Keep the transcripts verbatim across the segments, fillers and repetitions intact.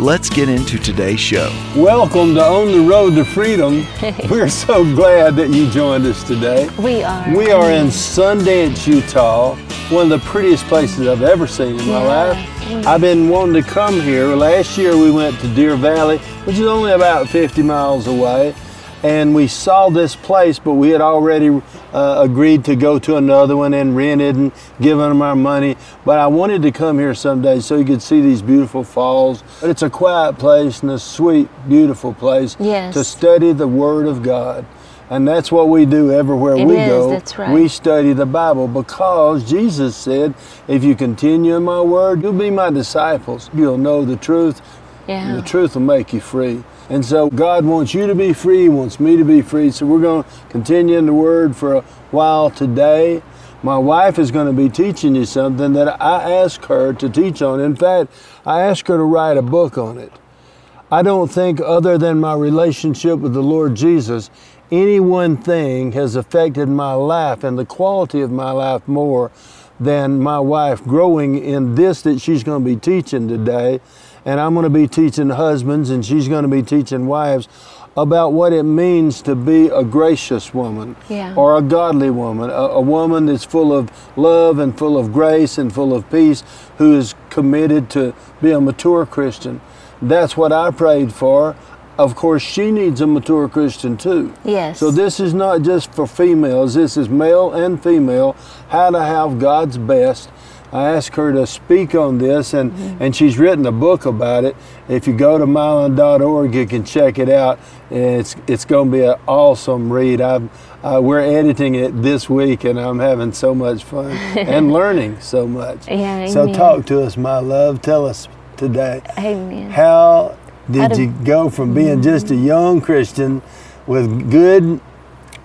let's get into today's show. Welcome to On the Road to Freedom. We're so glad that you joined us today. We are. We are in Sundance, Utah, one of the prettiest places I've ever seen in my life. I've been wanting to come here. Last year we went to Deer Valley, which is only about fifty miles away, and we saw this place, but we had already uh, agreed to go to another one and rented and given them our money. But I wanted to come here someday so you could see these beautiful falls. But it's a quiet place and a sweet, beautiful place yes. to study the Word of God. And that's what we do everywhere it we is, go. That's right. We study the Bible because Jesus said, if you continue in my word, you'll be my disciples. You'll know the truth. Yeah. And the truth will make you free. And so God wants you to be free. He wants me to be free. So we're going to continue in the word for a while today. My wife is going to be teaching you something that I asked her to teach on. In fact, I asked her to write a book on it. I don't think, other than my relationship with the Lord Jesus, any one thing has affected my life and the quality of my life more than my wife growing in this that she's going to be teaching today. And I'm going to be teaching husbands, and she's going to be teaching wives about what it means to be a gracious woman yeah. or a godly woman, a, a woman that's full of love and full of grace and full of peace, who is committed to be a mature Christian. That's what I prayed for. Of course, she needs a mature Christian too. Yes. So this is not just for females. This is male and female, how to have God's best. I asked her to speak on this, and, mm-hmm. and she's written a book about it. If you go to mylon dot org, you can check it out. It's it's going to be an awesome read. I've, uh, we're editing it this week, and I'm having so much fun and learning so much. Yeah, so amen. Talk to us, my love. Tell us today. Amen. How... Did you go from being just a young Christian with good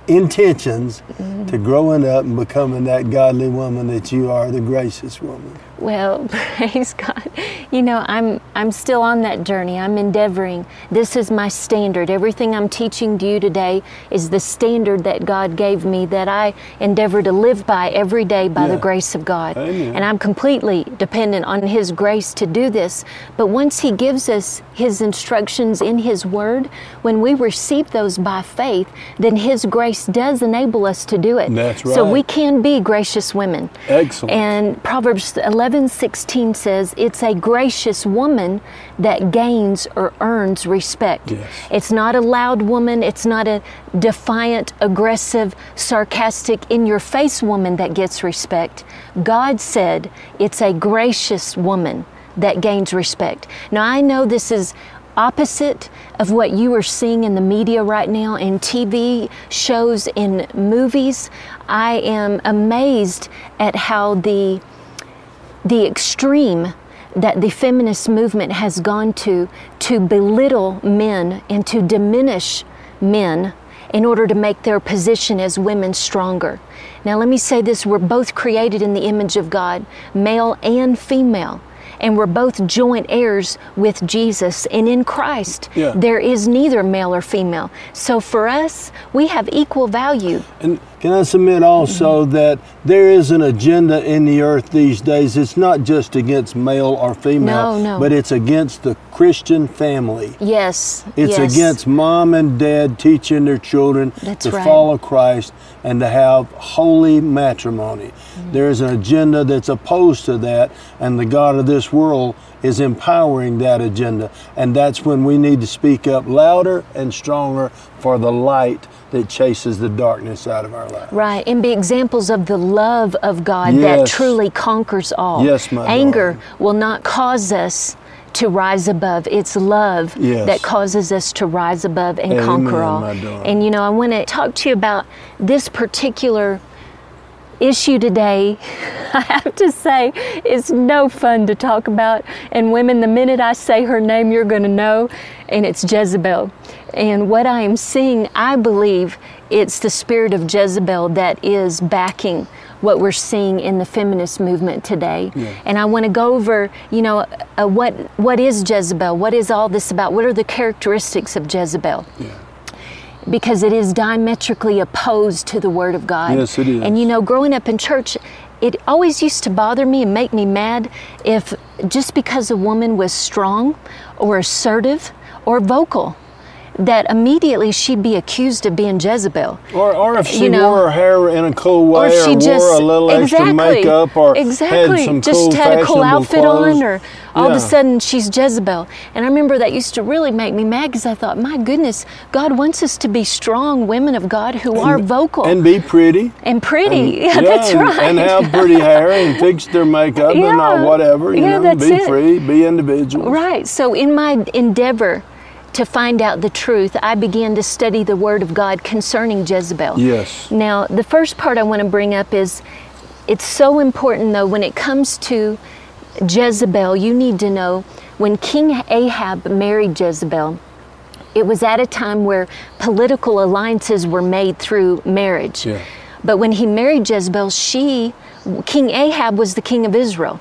intentions to growing up and becoming that godly woman that you are, the gracious woman? Well, praise God. You know, I'm I'm still on that journey. I'm endeavoring. This is my standard. Everything I'm teaching to you today is the standard that God gave me that I endeavor to live by every day by yeah. the grace of God. Amen. And I'm completely dependent on His grace to do this. But once He gives us His instructions in His Word, when we receive those by faith, then His grace does enable us to do it. That's right. So we can be gracious women. Excellent. And Proverbs eleven sixteen says, it's a gracious woman that gains or earns respect. Yes. It's not a loud woman. It's not a defiant, aggressive, sarcastic, in-your-face woman that gets respect. God said, it's a gracious woman that gains respect. Now, I know this is opposite of what you are seeing in the media right now, in T V shows, in movies. I am amazed at how the the extreme that the feminist movement has gone to, to belittle men and to diminish men in order to make their position as women stronger. Now, let me say this. We're both created in the image of God, male and female. And we're both joint heirs with Jesus. And in Christ, yeah. there is neither male or female. So for us, we have equal value. And can I submit also mm-hmm. that there is an agenda in the earth these days. It's not just against male or female, no, no. but it's against the Christian family. Yes, It's yes. against mom and dad teaching their children That's to right. follow Christ and to have holy matrimony. Mm-hmm. There is an agenda that's opposed to that, and the God of this world is empowering that agenda. And that's when we need to speak up louder and stronger for the light that chases the darkness out of our lives. Right, and be examples of the love of God yes. that truly conquers all. Yes, my Anger Lord. Will not cause us to rise above. It's love yes. that causes us to rise above and Amen, conquer all. My Lord. And you know, I want to talk to you about this particular issue today, I have to say, is no fun to talk about. And women, the minute I say her name, you're going to know, and it's Jezebel. And what I am seeing, I believe it's the spirit of Jezebel that is backing what we're seeing in the feminist movement today. Yeah. And I want to go over, you know, uh, what what is Jezebel? What is all this about? What are the characteristics of Jezebel? Yeah. Because it is diametrically opposed to the Word of God. Yes, it is. And you know, growing up in church, it always used to bother me and make me mad if just because a woman was strong or assertive or vocal, that immediately she'd be accused of being Jezebel. Or, or if she you know, wore her hair in a cool way, or, she or wore just, a little exactly, extra makeup, or exactly, had some just cool had a cool outfit clothes. on, or all yeah. of a sudden she's Jezebel. And I remember that used to really make me mad, because I thought, my goodness, God wants us to be strong women of God who and, are vocal. And be pretty. And pretty, and, yeah, yeah, that's and, right. And have pretty hair, and fix their makeup, yeah. and all whatever, you yeah, know, be it. free, be individual. Right, so in my endeavor to find out the truth, I began to study the Word of God concerning Jezebel. Yes. Now, the first part I want to bring up is, it's so important, though, when it comes to Jezebel, you need to know when King Ahab married Jezebel, it was at a time where political alliances were made through marriage. Yeah. But when he married Jezebel, she, King Ahab was the king of Israel,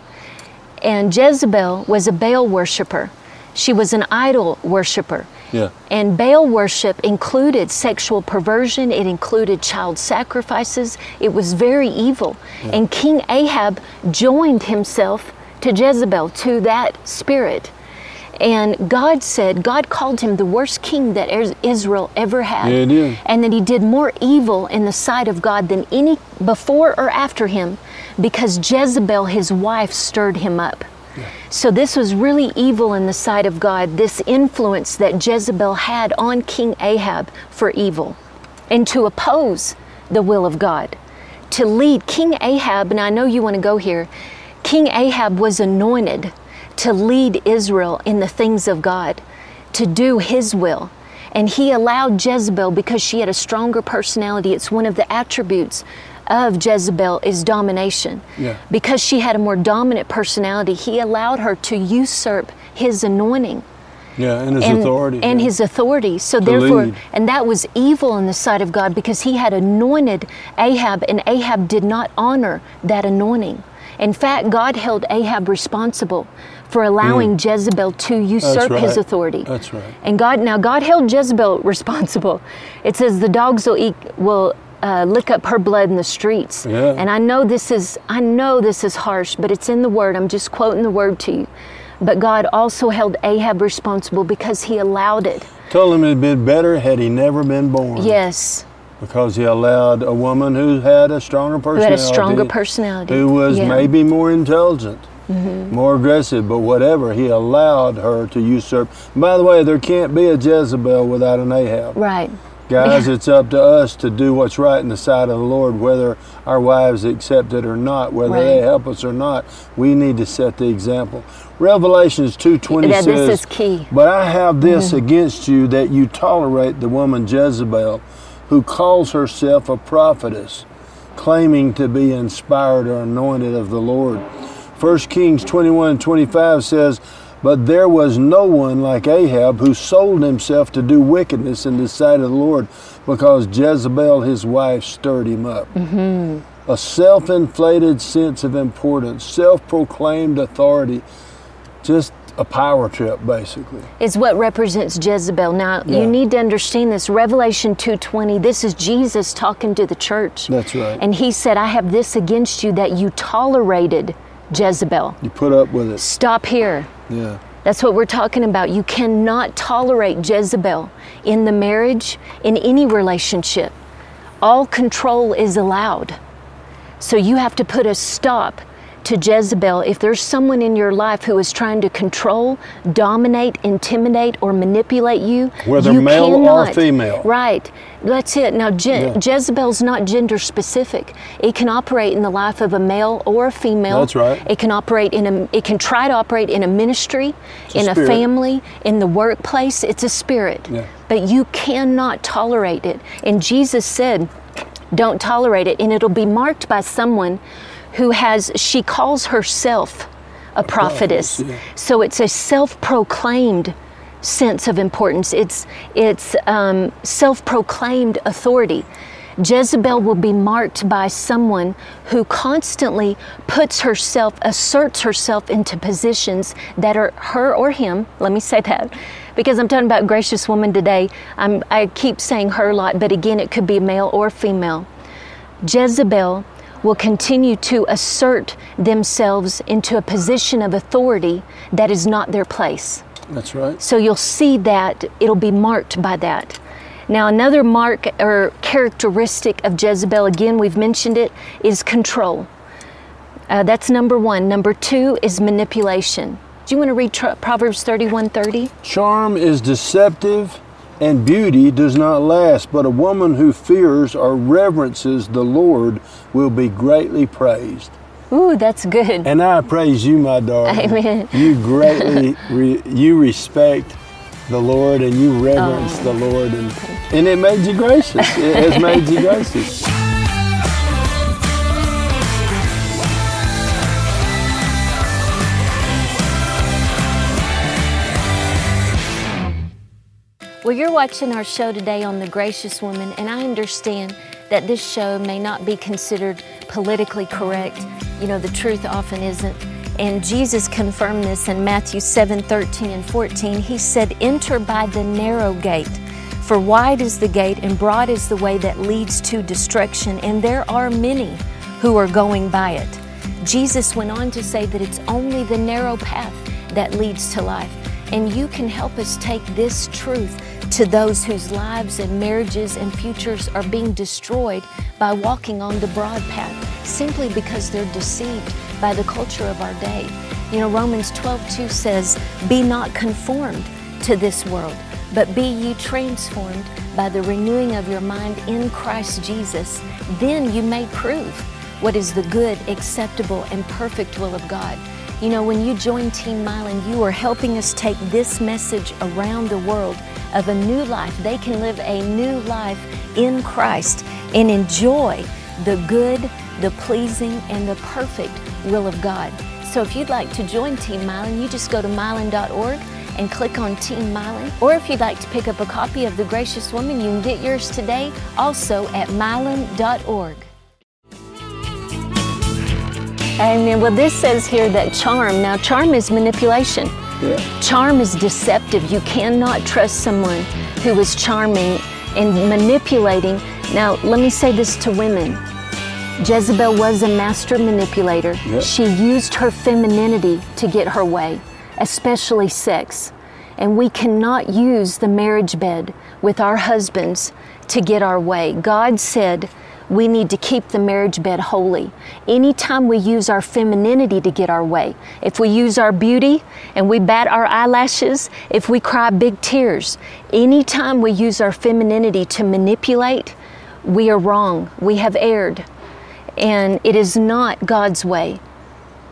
and Jezebel was a Baal worshiper. She was an idol worshiper. Yeah. And Baal worship included sexual perversion. It included child sacrifices. It was very evil. Yeah. And King Ahab joined himself to Jezebel, to that spirit. And God said, God called him the worst king that Israel ever had. Yeah, it is. And that he did more evil in the sight of God than any before or after him, because Jezebel, his wife, stirred him up. So this was really evil in the sight of God, this influence that Jezebel had on King Ahab for evil and to oppose the will of God, to lead King Ahab. And I know you want to go here. King Ahab was anointed to lead Israel in the things of God, to do his will. And he allowed Jezebel, because she had a stronger personality. It's one of the attributes of Jezebel is domination. Yeah. Because she had a more dominant personality, he allowed her to usurp his anointing. Yeah, and his and, authority. And yeah. his authority. So to therefore, lead. And that was evil in the sight of God, because he had anointed Ahab, and Ahab did not honor that anointing. In fact, God held Ahab responsible for allowing mm. Jezebel to usurp right. his authority. That's right. And God, now God held Jezebel responsible. It says the dogs will eat, will Uh, lick up her blood in the streets. Yeah. And I know this is, I know this is harsh, but it's in the Word. I'm just quoting the Word to you. But God also held Ahab responsible because he allowed it. Told him it'd been better had he never been born. Yes. Because he allowed a woman who had a stronger personality. Who had a stronger personality. Who was yeah. maybe more intelligent, mm-hmm. more aggressive, but whatever, he allowed her to usurp. By the way, there can't be a Jezebel without an Ahab. Right. Guys, yeah. it's up to us to do what's right in the sight of the Lord, whether our wives accept it or not, whether right. they help us or not. We need to set the example. Revelations two twenty yeah, says, this is key. But I have this mm-hmm. against you, that you tolerate the woman Jezebel, who calls herself a prophetess, claiming to be inspired or anointed of the Lord. First Kings twenty-one twenty-five says, but there was no one like Ahab, who sold himself to do wickedness in the sight of the Lord, because Jezebel, his wife, stirred him up. Mm-hmm. A self-inflated sense of importance, self-proclaimed authority, just a power trip, basically. Is what represents Jezebel. Now, yeah. you need to understand this. Revelation two twenty, this is Jesus talking to the church. That's right. And he said, I have this against you, that you tolerated Jezebel. You put up with it. Stop here. Yeah. That's what we're talking about. You cannot tolerate Jezebel in the marriage, in any relationship. All control is allowed. So you have to put a stop to Jezebel. If there's someone in your life who is trying to control, dominate, intimidate, or manipulate you, whether you male cannot. or female. Right. That's it. Now, Je- yeah. Jezebel's not gender specific. It can operate in the life of a male or a female. That's right. It can operate in a. It can try to operate in a ministry, a in spirit. a family, in the workplace. It's a spirit. Yeah. But you cannot tolerate it. And Jesus said, don't tolerate it. And it'll be marked by someone who has, she calls herself a prophetess. Yeah. So it's a self-proclaimed sense of importance. It's, it's um, self-proclaimed authority. Jezebel will be marked by someone who constantly puts herself, asserts herself into positions that are her or him. Let me say that, because I'm talking about Gracious Woman today. I'm, I keep saying her a lot, but again, it could be male or female. Jezebel will continue to assert themselves into a position of authority that is not their place. That's right. So you'll see that it'll be marked by that. Now, another mark or characteristic of Jezebel, again, we've mentioned it, is control. Uh, that's number one. Number two is manipulation. Do you want to read tr- Proverbs thirty-one thirty? Charm is deceptive and beauty does not last, but a woman who fears or reverences the Lord will be greatly praised. Ooh, that's good. And I praise you, my darling. Amen. You greatly, re- you respect the Lord and you reverence oh. the Lord and, and it made you gracious. It has made you gracious. Well, you're watching our show today on The Gracious Woman, and I understand that this show may not be considered politically correct. You know, the truth often isn't. And Jesus confirmed this in Matthew seven, thirteen and fourteen. He said, "Enter by the narrow gate, for wide is the gate and broad is the way that leads to destruction, and there are many who are going by it." Jesus went on to say that it's only the narrow path that leads to life. And you can help us take this truth to those whose lives and marriages and futures are being destroyed by walking on the broad path, simply because they're deceived by the culture of our day. You know, Romans twelve two says, "Be not conformed to this world, but be ye transformed by the renewing of your mind in Christ Jesus. Then you may prove what is the good, acceptable, and perfect will of God." You know, when you join Team Mylon, you are helping us take this message around the world of a new life. They can live a new life in Christ and enjoy the good, the pleasing, and the perfect will of God. So if you'd like to join Team Mylon, you just go to mylon dot org and click on Team Mylon. Or if you'd like to pick up a copy of The Gracious Woman, you can get yours today also at mylon dot org. Amen. Well, this says here that charm, now charm is manipulation. Yeah. Charm is deceptive. You cannot trust someone who is charming and manipulating. Now, let me say this to women. Jezebel was a master manipulator. Yep. She used her femininity to get her way, especially sex. And we cannot use the marriage bed with our husbands to get our way. God said we need to keep the marriage bed holy. Anytime we use our femininity to get our way, if we use our beauty and we bat our eyelashes, if we cry big tears, anytime we use our femininity to manipulate, we are wrong. We have erred. And it is not God's way.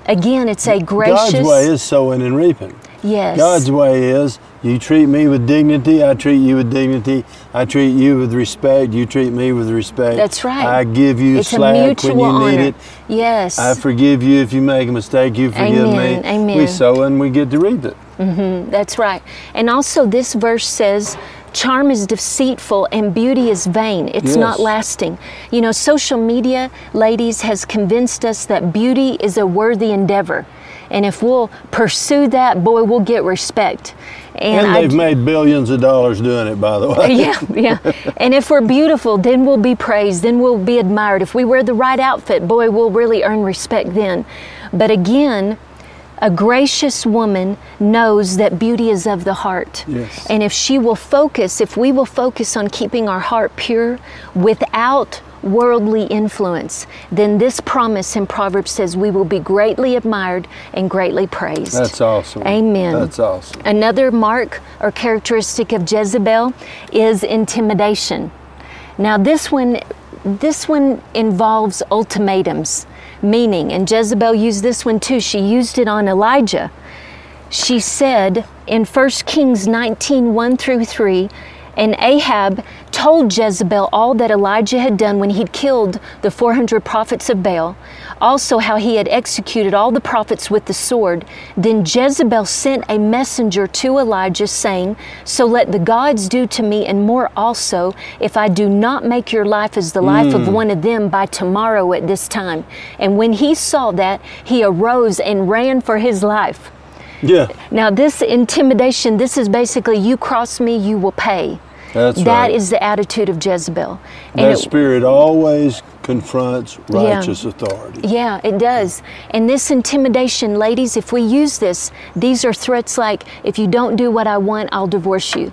Again, it's a gracious... God's way is sowing and reaping. Yes. God's way is, you treat me with dignity, I treat you with dignity. I treat you with respect, you treat me with respect. That's right. I give you it's slack when you honor. Need it. Yes. I forgive you if you make a mistake, you forgive Amen. Me. Amen. We sow and we get to reap it. Mm-hmm. That's right. And also this verse says, charm is deceitful and beauty is vain. It's yes. not lasting. You know, social media, ladies, has convinced us that beauty is a worthy endeavor. And if we'll pursue that, boy, we'll get respect. And, and they've I, made billions of dollars doing it, by the way. Yeah, yeah. And if we're beautiful, then we'll be praised, then we'll be admired. If we wear the right outfit, boy, we'll really earn respect then. But again, a gracious woman knows that beauty is of the heart. Yes. And if she will focus, if we will focus on keeping our heart pure without worldly influence, then this promise in Proverbs says we will be greatly admired and greatly praised. That's awesome. Amen. That's awesome. Another mark or characteristic of Jezebel is intimidation. Now this one, this one involves ultimatums, meaning, and Jezebel used this one too. She used it on Elijah. She said in First Kings nineteen, one through three, and Ahab told Jezebel all that Elijah had done when he'd killed the four hundred prophets of Baal, also how he had executed all the prophets with the sword. Then Jezebel sent a messenger to Elijah, saying, "So let the gods do to me and more also, if I do not make your life as the life mm. of one of them by tomorrow at this time." And when he saw that, he arose and ran for his life. Yeah. Now this intimidation, this is basically, you cross me, you will pay. That's that right. is the attitude of Jezebel. And that it, spirit always confronts righteous yeah, authority. Yeah, it does. And this intimidation, ladies, if we use this, these are threats like, if you don't do what I want, I'll divorce you.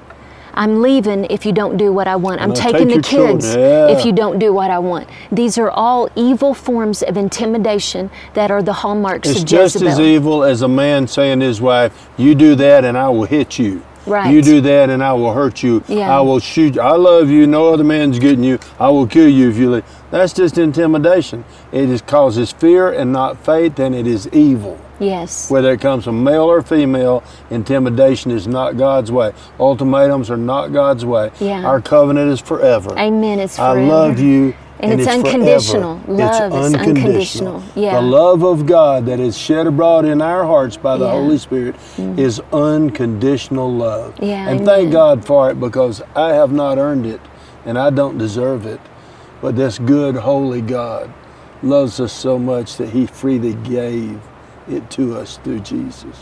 I'm leaving if you don't do what I want. I'm taking the kids yeah. if you don't do what I want. These are all evil forms of intimidation that are the hallmarks it's of Jezebel. It's just as evil as a man saying to his wife, you do that and I will hit you. Right. You do that and I will hurt you. Yeah. I will shoot you. I love you. No other man's getting you. I will kill you if you leave. That's just intimidation. It is causes fear and not faith, and it is evil. Yes. Whether it comes from male or female, intimidation is not God's way. Ultimatums are not God's way. Yeah. Our covenant is forever. Amen. It's forever. I love you. And, and it's, it's unconditional. Forever. Love it's is unconditional. unconditional. Yeah. The love of God that is shed abroad in our hearts by the yeah. Holy Spirit mm. is unconditional love. Yeah, and amen. Thank God for it, because I have not earned it and I don't deserve it. But this good, holy God loves us so much that he freely gave it to us through Jesus.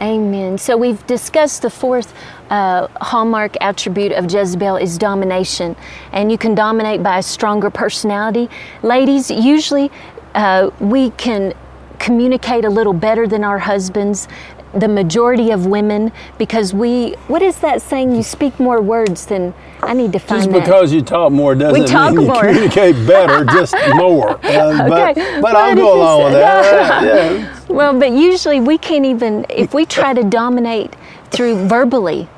Amen. So we've discussed the fourth uh, hallmark attribute of Jezebel is domination. And you can dominate by a stronger personality. Ladies, usually uh, we can communicate a little better than our husbands, the majority of women, because we, what is that saying? You speak more words than, I need to find that. Just because that. you talk more doesn't we talk mean more. you communicate better, just more. Uh, but okay. but I'll go along with that. No. Yeah. yeah. Well, but usually we can't even, if we try to dominate through verbally,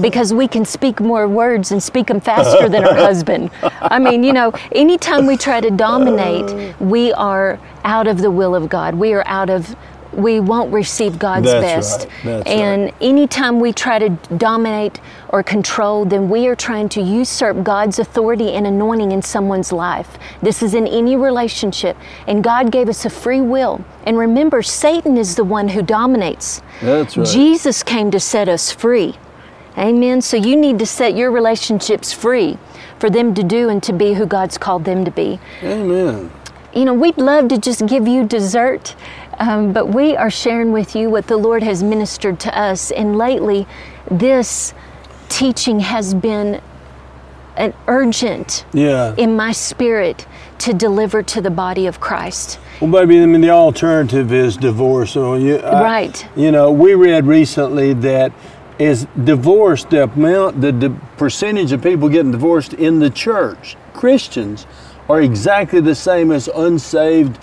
because we can speak more words and speak them faster than our husband. I mean, you know, anytime we try to dominate, we are out of the will of God. We are out of, we won't receive God's That's best. Right. That's and right. anytime we try to dominate or control, then we are trying to usurp God's authority and anointing in someone's life. This is in any relationship. And God gave us a free will. And remember, Satan is the one who dominates. That's right. Jesus came to set us free. Amen. So you need to set your relationships free for them to do and to be who God's called them to be. Amen. You know, we'd love to just give you dessert, um, but we are sharing with you what the Lord has ministered to us. And lately, this teaching has been an urgent yeah. in my spirit to deliver to the body of Christ. Well, baby, I mean, the alternative is divorce. So you, I, right. You know, we read recently that is divorce, the amount, the, the percentage of people getting divorced in the church, Christians, are exactly the same as unsaved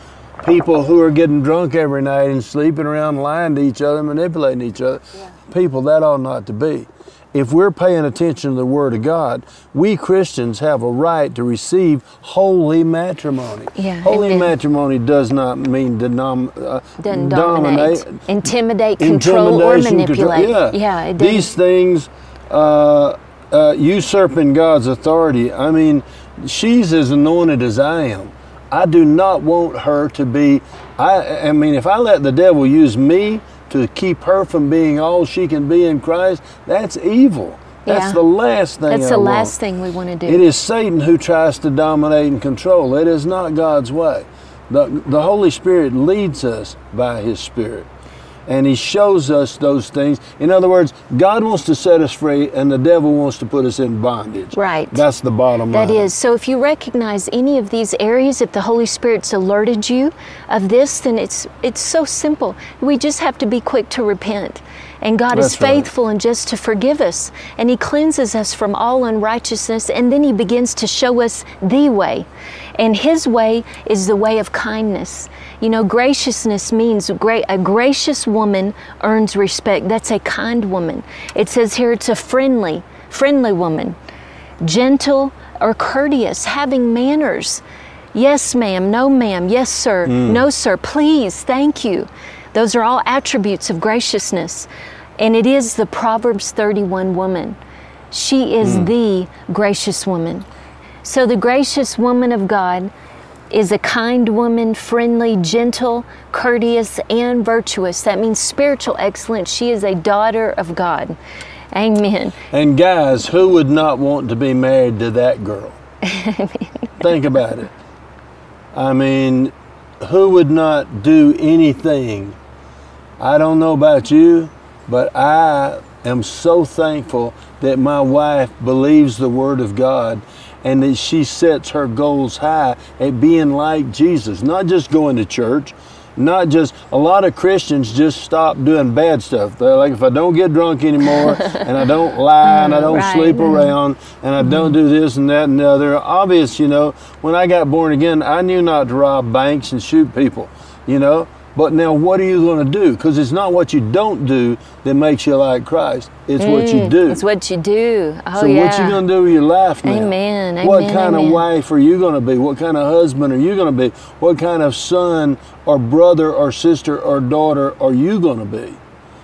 people who are getting drunk every night and sleeping around, lying to each other, manipulating each other. Yeah. People, that ought not to be. If we're paying attention to the Word of God, we Christians have a right to receive holy matrimony. Yeah, holy amen. matrimony does not mean denom- uh, dominate, dominate, intimidate, control, or manipulate. Control. Yeah, yeah it these things uh, uh, usurping God's authority. I mean, she's as anointed as I am. I do not want her to be, I, I mean, if I let the devil use me to keep her from being all she can be in Christ, that's evil. That's yeah. the last thing That's I the want. last thing we want to do. It is Satan who tries to dominate and control. It is not God's way. The, the Holy Spirit leads us by His Spirit, and He shows us those things. In other words, God wants to set us free, and the devil wants to put us in bondage. Right. That's the bottom line. That is. So if you recognize any of these areas, if the Holy Spirit's alerted you of this, then it's it's so simple. We just have to be quick to repent. And God That's is faithful right. and just to forgive us. And He cleanses us from all unrighteousness, and then He begins to show us the way. And His way is the way of kindness. You know, graciousness means great, a gracious woman earns respect. That's a kind woman. It says here it's a friendly, friendly woman, gentle or courteous, having manners. Yes, ma'am. No, ma'am. Yes, sir. Mm. No, sir. Please. Thank you. Those are all attributes of graciousness. And it is the Proverbs thirty-one woman. She is mm. the gracious woman. So the gracious woman of God is a kind woman, friendly, gentle, courteous, and virtuous. That means spiritual excellence. She is a daughter of God. Amen. And guys, who would not want to be married to that girl? Think about it. I mean, who would not do anything? I don't know about you, but I am so thankful that my wife believes the Word of God and that she sets her goals high at being like Jesus, not just going to church, not just, a lot of Christians just stop doing bad stuff. They're like, if I don't get drunk anymore, and I don't lie, and I don't right. sleep around, and I don't do this and that and the other. Obvious, you know, when I got born again, I knew not to rob banks and shoot people, you know. But now what are you going to do? Because it's not what you don't do that makes you like Christ. It's mm, what you do. It's what you do. Oh, so yeah. what you going to do with your life now? Amen. What amen, kind amen. of wife are you going to be? What kind of husband are you going to be? What kind of son or brother or sister or daughter are you going to be?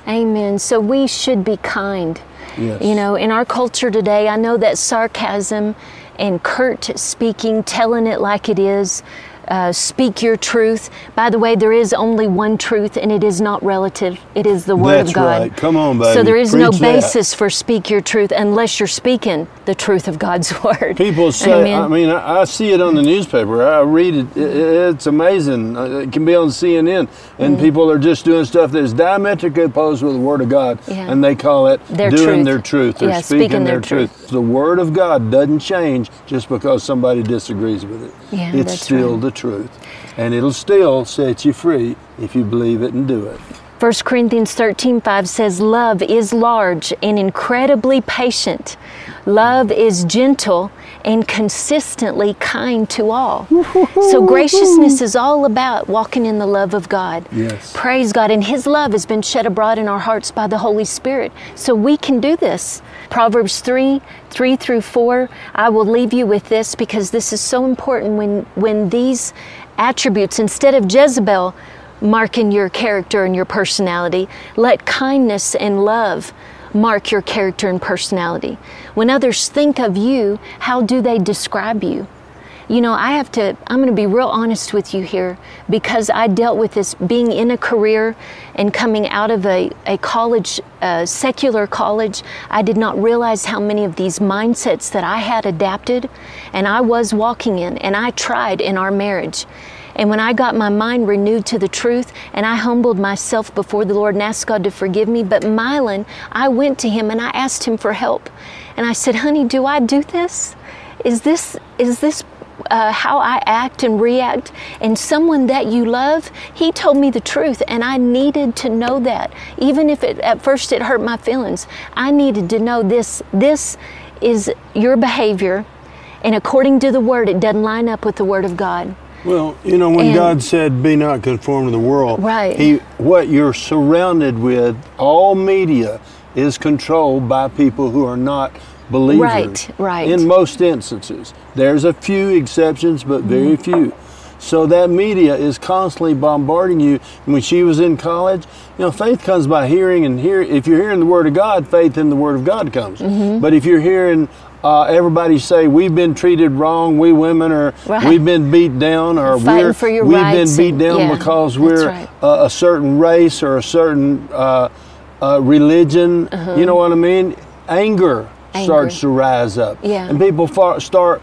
Amen. So we should be kind. Yes. You know, in our culture today, I know that sarcasm and curt speaking, telling it like it is, Uh, speak your truth. By the way, there is only one truth, and it is not relative. It is the Word That's of God. Right. Come on, baby. So there is Preach no basis that. for speak your truth unless you're speaking the truth of God's Word. People say, Amen. I mean, I, I see it on the newspaper. I read it. it it's amazing. It can be on C N N, and mm. people are just doing stuff that is diametrically opposed with the Word of God, yeah. and they call it their doing truth. their truth or yeah, speaking, speaking their, their truth. truth. The Word of God doesn't change just because somebody disagrees with it. Yeah, it's still right. the truth, and it'll still set you free if you believe it and do it. First Corinthians thirteen five says, love is large and incredibly patient. Love is gentle and consistently kind to all. So graciousness is all about walking in the love of God. Yes. Praise God. And His love has been shed abroad in our hearts by the Holy Spirit. So we can do this. Proverbs three, three through four, I will leave you with this because this is so important when, when these attributes, instead of Jezebel marking your character and your personality, let kindness and love mark your character and personality. When others think of you, how do they describe you? You know, I have to, I'm going to be real honest with you here because I dealt with this being in a career and coming out of a, a college, a secular college. I did not realize how many of these mindsets that I had adapted and I was walking in, and I tried in our marriage. And when I got my mind renewed to the truth and I humbled myself before the Lord and asked God to forgive me, but Mylon, I went to him and I asked him for help. And I said, honey, do I do this? Is this, is this uh, how I act and react? And someone that you love, he told me the truth, and I needed to know that. Even if it, at first it hurt my feelings, I needed to know this. This is your behavior, and according to the Word, it doesn't line up with the Word of God. Well, you know, when and, God said, be not conformed to the world, right. He, what you're surrounded with, all media is controlled by people who are not believers. Right, right. In most instances. There's a few exceptions, but very few. So that media is constantly bombarding you. When she was in college, you know, faith comes by hearing, and hear. if you're hearing the Word of God, faith in the Word of God comes. Mm-hmm. But if you're hearing... Uh, everybody say, we've been treated wrong, we women, or right. we've been beat down, or we're, we've been beat down and, yeah, because we're right. uh, a certain race or a certain uh, uh, religion. Uh-huh. You know what I mean? Anger, Anger starts to rise up. Yeah. And people far, start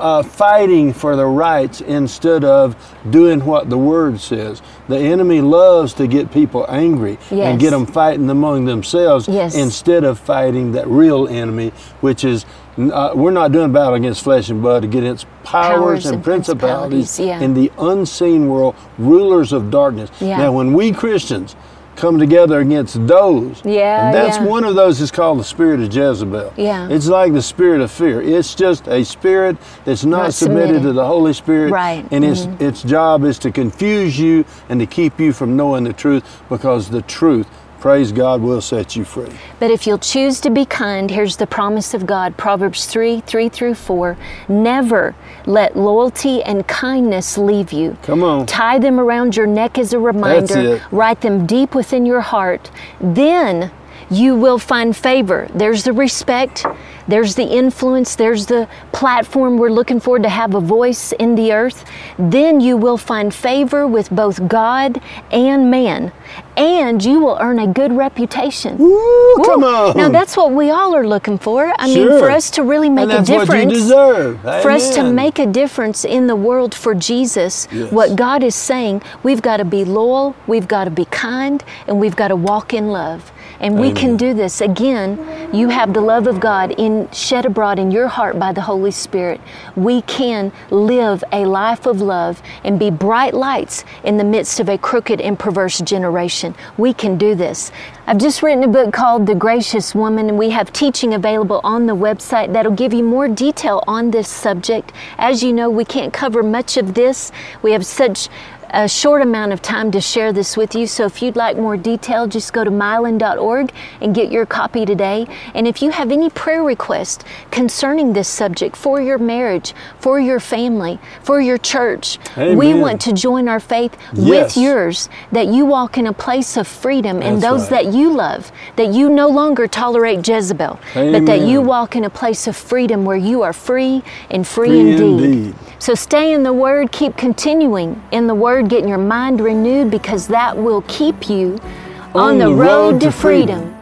uh, fighting for their rights instead of doing what the Word says. The enemy loves to get people angry, yes, and get them fighting among themselves, yes, instead of fighting that real enemy, which is Uh, we're not doing battle against flesh and blood, against powers, powers and, and principalities, principalities yeah. in the unseen world, rulers of darkness. Yeah. Now, when we Christians come together against those, yeah, and that's yeah. one of those is called the spirit of Jezebel. Yeah. It's like the spirit of fear. It's just a spirit that's not, not submitted, submitted to the Holy Spirit, right. and mm-hmm. its its job is to confuse you and to keep you from knowing the truth, because the truth, praise God, will set you free. But if you'll choose to be kind, here's the promise of God, Proverbs three, three through four. Never let loyalty and kindness leave you. Come on. Tie them around your neck as a reminder. That's it. Write them deep within your heart. Then you will find favor. There's the respect, there's the influence, there's the platform we're looking for to have a voice in the earth. Then you will find favor with both God and man, and you will earn a good reputation. Ooh, Ooh. Come on. Now that's what we all are looking for. I sure. mean, for us to really make a difference, what you deserve. For us to make a difference in the world for Jesus, yes. what God is saying, we've got to be loyal, we've got to be kind, and we've got to walk in love. And we Amen. Can do this. Again, you have the love of God in, shed abroad in your heart by the Holy Spirit. We can live a life of love and be bright lights in the midst of a crooked and perverse generation. We can do this. I've just written a book called The Gracious Woman, and we have teaching available on the website that'll give you more detail on this subject. As you know, we can't cover much of this. We have such a short amount of time to share this with you. So if you'd like more detail, just go to mylon dot org and get your copy today. And if you have any prayer requests concerning this subject for your marriage, for your family, for your church, Amen. We want to join our faith yes. with yours, that you walk in a place of freedom and those right. that you love, that you no longer tolerate Jezebel, Amen. But that you walk in a place of freedom where you are free and free, free indeed. indeed. So stay in the Word, keep continuing in the Word, getting your mind renewed, because that will keep you on, on the, the road, road to freedom. freedom.